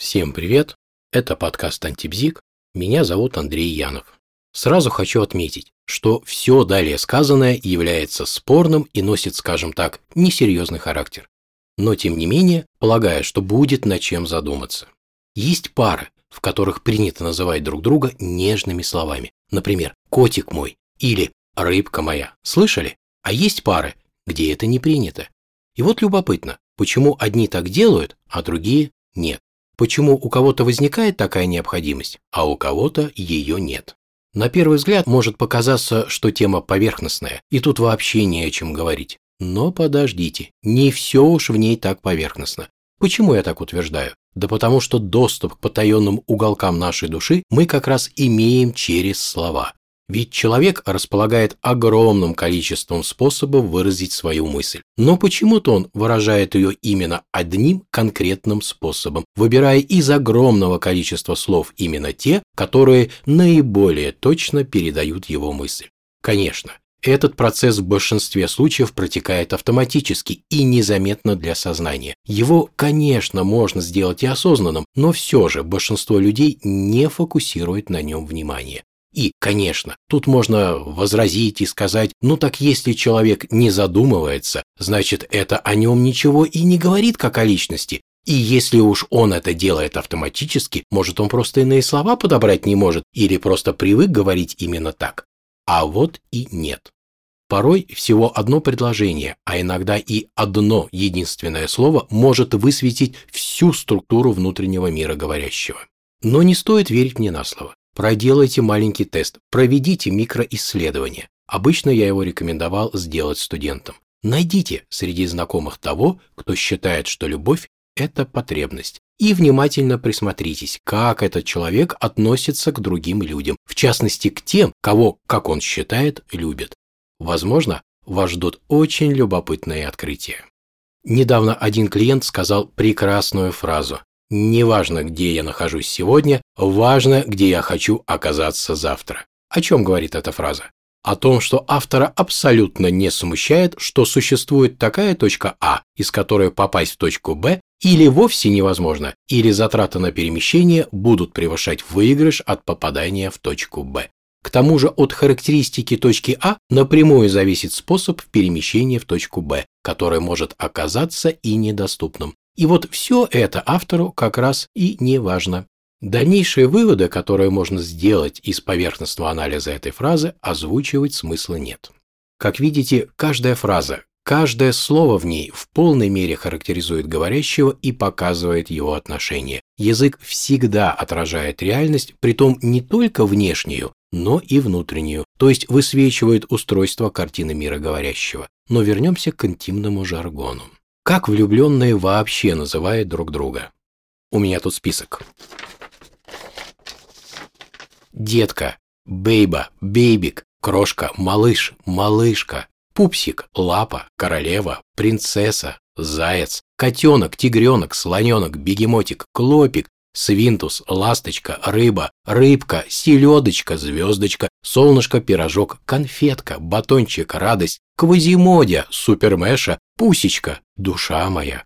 Всем привет, это подкаст «Антибзик», меня зовут Андрей Янов. Сразу хочу отметить, что все далее сказанное является спорным и носит, скажем так, несерьезный характер. Но тем не менее, полагаю, что будет над чем задуматься. Есть пары, в которых принято называть друг друга нежными словами, например, «котик мой» или «рыбка моя», слышали? А есть пары, где это не принято. И вот любопытно, почему одни так делают, а другие нет. Почему у кого-то возникает такая необходимость, а у кого-то ее нет? На первый взгляд может показаться, что тема поверхностная, и тут вообще не о чем говорить. Но подождите, не все уж в ней так поверхностно. Почему я так утверждаю? Да потому что доступ к потаенным уголкам нашей души мы как раз имеем через слова. Ведь человек располагает огромным количеством способов выразить свою мысль. Но почему-то он выражает ее именно одним конкретным способом, выбирая из огромного количества слов именно те, которые наиболее точно передают его мысль. Конечно, этот процесс в большинстве случаев протекает автоматически и незаметно для сознания. Его, конечно, можно сделать и осознанным, но все же большинство людей не фокусирует на нем внимание. И, конечно, тут можно возразить и сказать, ну так если человек не задумывается, значит это о нем ничего и не говорит как о личности. И если уж он это делает автоматически, может он просто иные слова подобрать не может или просто привык говорить именно так. А вот и нет. Порой всего одно предложение, а иногда и одно единственное слово может высветить всю структуру внутреннего мира говорящего. Но не стоит верить мне на слово. Проделайте маленький тест, проведите микроисследование. Обычно я его рекомендовал сделать студентам. Найдите среди знакомых того, кто считает, что любовь – это потребность. И внимательно присмотритесь, как этот человек относится к другим людям, в частности к тем, кого, как он считает, любит. Возможно, вас ждут очень любопытные открытия. Недавно один клиент сказал прекрасную фразу. «Неважно, где я нахожусь сегодня, важно, где я хочу оказаться завтра». О чем говорит эта фраза? О том, что автора абсолютно не смущает, что существует такая точка А, из которой попасть в точку Б, или вовсе невозможно, или затраты на перемещение будут превышать выигрыш от попадания в точку Б. К тому же от характеристики точки А напрямую зависит способ перемещения в точку Б, который может оказаться и недоступным. И вот все это автору как раз и не важно. Дальнейшие выводы, которые можно сделать из поверхностного анализа этой фразы, озвучивать смысла нет. Как видите, каждая фраза, каждое слово в ней в полной мере характеризует говорящего и показывает его отношение. Язык всегда отражает реальность, притом не только внешнюю, но и внутреннюю, то есть высвечивает устройство картины мира говорящего. Но вернемся к интимному жаргону. Как влюбленные вообще называют друг друга? У меня тут список. Детка, бейба, бейбик, крошка, малыш, малышка, пупсик, лапа, королева, принцесса, заяц, котенок, тигренок, слоненок, бегемотик, клопик, свинтус, ласточка, рыба, рыбка, селедочка, звездочка, солнышко, пирожок, конфетка, батончик, радость, Квазимодия, супермеша, пусечка, душа моя.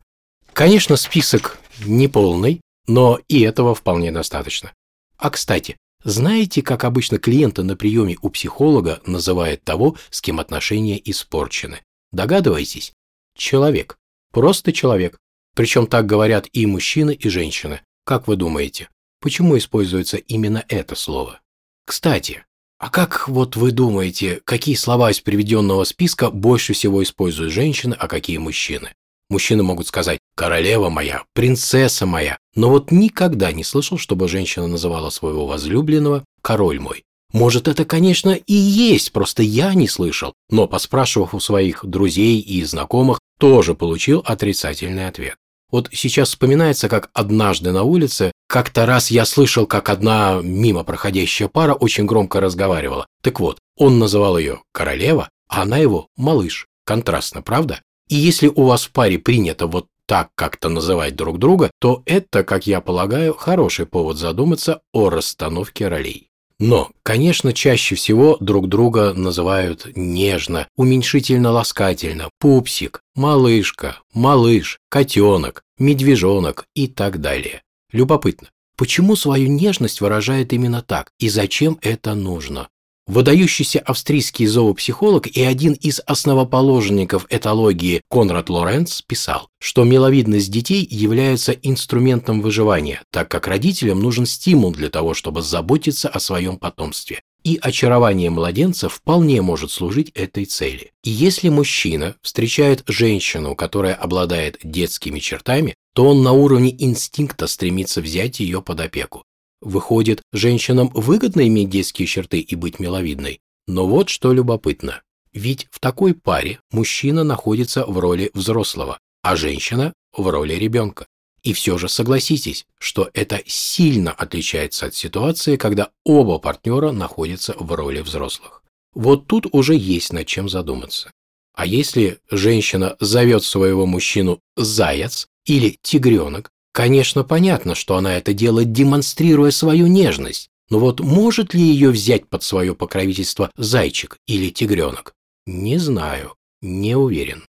Конечно, список неполный, но и этого вполне достаточно. А кстати, знаете, как обычно клиента на приеме у психолога называет того, с кем отношения испорчены? Догадываетесь? Человек. Просто человек. Причем так говорят и мужчины, и женщины. Как вы думаете, почему используется именно это слово? Кстати, а как вот вы думаете, какие слова из приведенного списка больше всего используют женщины, а какие мужчины? Мужчины могут сказать «королева моя», «принцесса моя», но вот никогда не слышал, чтобы женщина называла своего возлюбленного «король мой». Может, это, конечно, и есть, просто я не слышал, но, поспрашивав у своих друзей и знакомых, тоже получил отрицательный ответ. Вот сейчас вспоминается, как однажды на улице, как-то раз я слышал, как одна мимо проходящая пара очень громко разговаривала. Так вот, он называл ее королева, а она его малыш. Контрастно, правда? И если у вас в паре принято вот так как-то называть друг друга, то это, как я полагаю, хороший повод задуматься о расстановке ролей. Но, конечно, чаще всего друг друга называют нежно, уменьшительно-ласкательно, пупсик, малышка, малыш, котенок, медвежонок и так далее. Любопытно, почему свою нежность выражает именно так и зачем это нужно? Выдающийся австрийский зоопсихолог и один из основоположников этологии Конрад Лоренц писал, что миловидность детей является инструментом выживания, так как родителям нужен стимул для того, чтобы заботиться о своем потомстве. И очарование младенца вполне может служить этой цели. И если мужчина встречает женщину, которая обладает детскими чертами, то он на уровне инстинкта стремится взять ее под опеку. Выходит, женщинам выгодно иметь детские черты и быть миловидной. Но вот что любопытно. Ведь в такой паре мужчина находится в роли взрослого, а женщина в роли ребенка. И все же согласитесь, что это сильно отличается от ситуации, когда оба партнера находятся в роли взрослых. Вот тут уже есть над чем задуматься. А если женщина зовет своего мужчину «заяц» или «тигренок», конечно, понятно, что она это делает, демонстрируя свою нежность, но вот может ли ее взять под свое покровительство зайчик или тигренок? Не знаю, не уверен.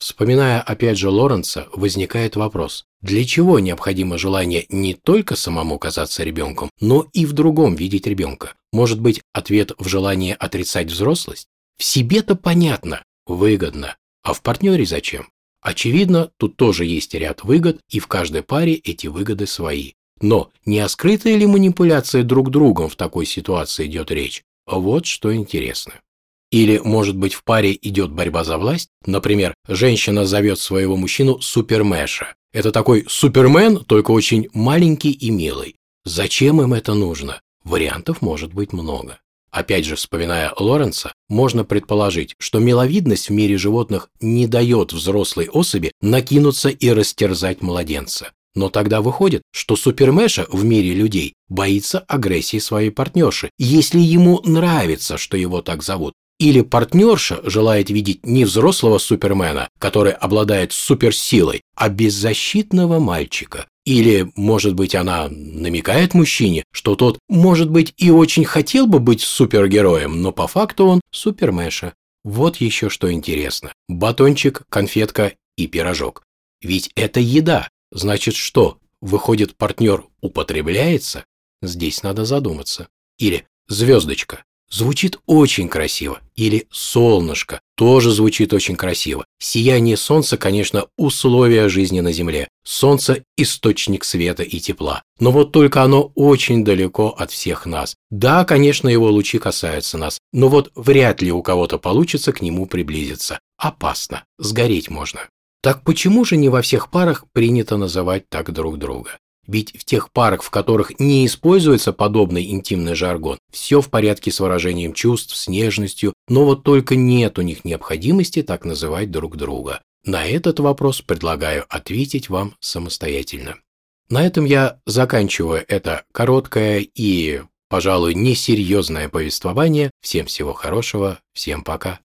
Вспоминая опять же Лоренца, возникает вопрос, для чего необходимо желание не только самому казаться ребенком, но и в другом видеть ребенка? Может быть, ответ в желании отрицать взрослость? В себе-то понятно, выгодно, а в партнере зачем? Очевидно, тут тоже есть ряд выгод, и в каждой паре эти выгоды свои. Но не о скрытой ли манипуляции друг другом в такой ситуации идет речь? Вот что интересно. Или, может быть, в паре идет борьба за власть? Например, женщина зовет своего мужчину супермеша. Это такой супермен, только очень маленький и милый. Зачем им это нужно? Вариантов может быть много. Опять же, вспоминая Лоренца, можно предположить, что миловидность в мире животных не дает взрослой особи накинуться и растерзать младенца. Но тогда выходит, что супермеша в мире людей боится агрессии своей партнерши, если ему нравится, что его так зовут. Или партнерша желает видеть не взрослого супермена, который обладает суперсилой, а беззащитного мальчика. Или, может быть, она намекает мужчине, что тот, может быть, и очень хотел бы быть супергероем, но по факту он супермеша. Вот еще что интересно. Батончик, конфетка и пирожок. Ведь это еда. Значит, что? Выходит, партнер употребляется? Здесь надо задуматься. Или звездочка. Звучит очень красиво. Или солнышко. Тоже звучит очень красиво. Сияние солнца, конечно, условие жизни на Земле. Солнце – источник света и тепла. Но вот только оно очень далеко от всех нас. Да, конечно, его лучи касаются нас. Но вот вряд ли у кого-то получится к нему приблизиться. Опасно. Сгореть можно. Так почему же не во всех парах принято называть так друг друга? Ведь в тех парах, в которых не используется подобный интимный жаргон, все в порядке с выражением чувств, с нежностью, но вот только нет у них необходимости так называть друг друга. На этот вопрос предлагаю ответить вам самостоятельно. На этом я заканчиваю это короткое и, пожалуй, несерьезное повествование. Всем всего хорошего, всем пока.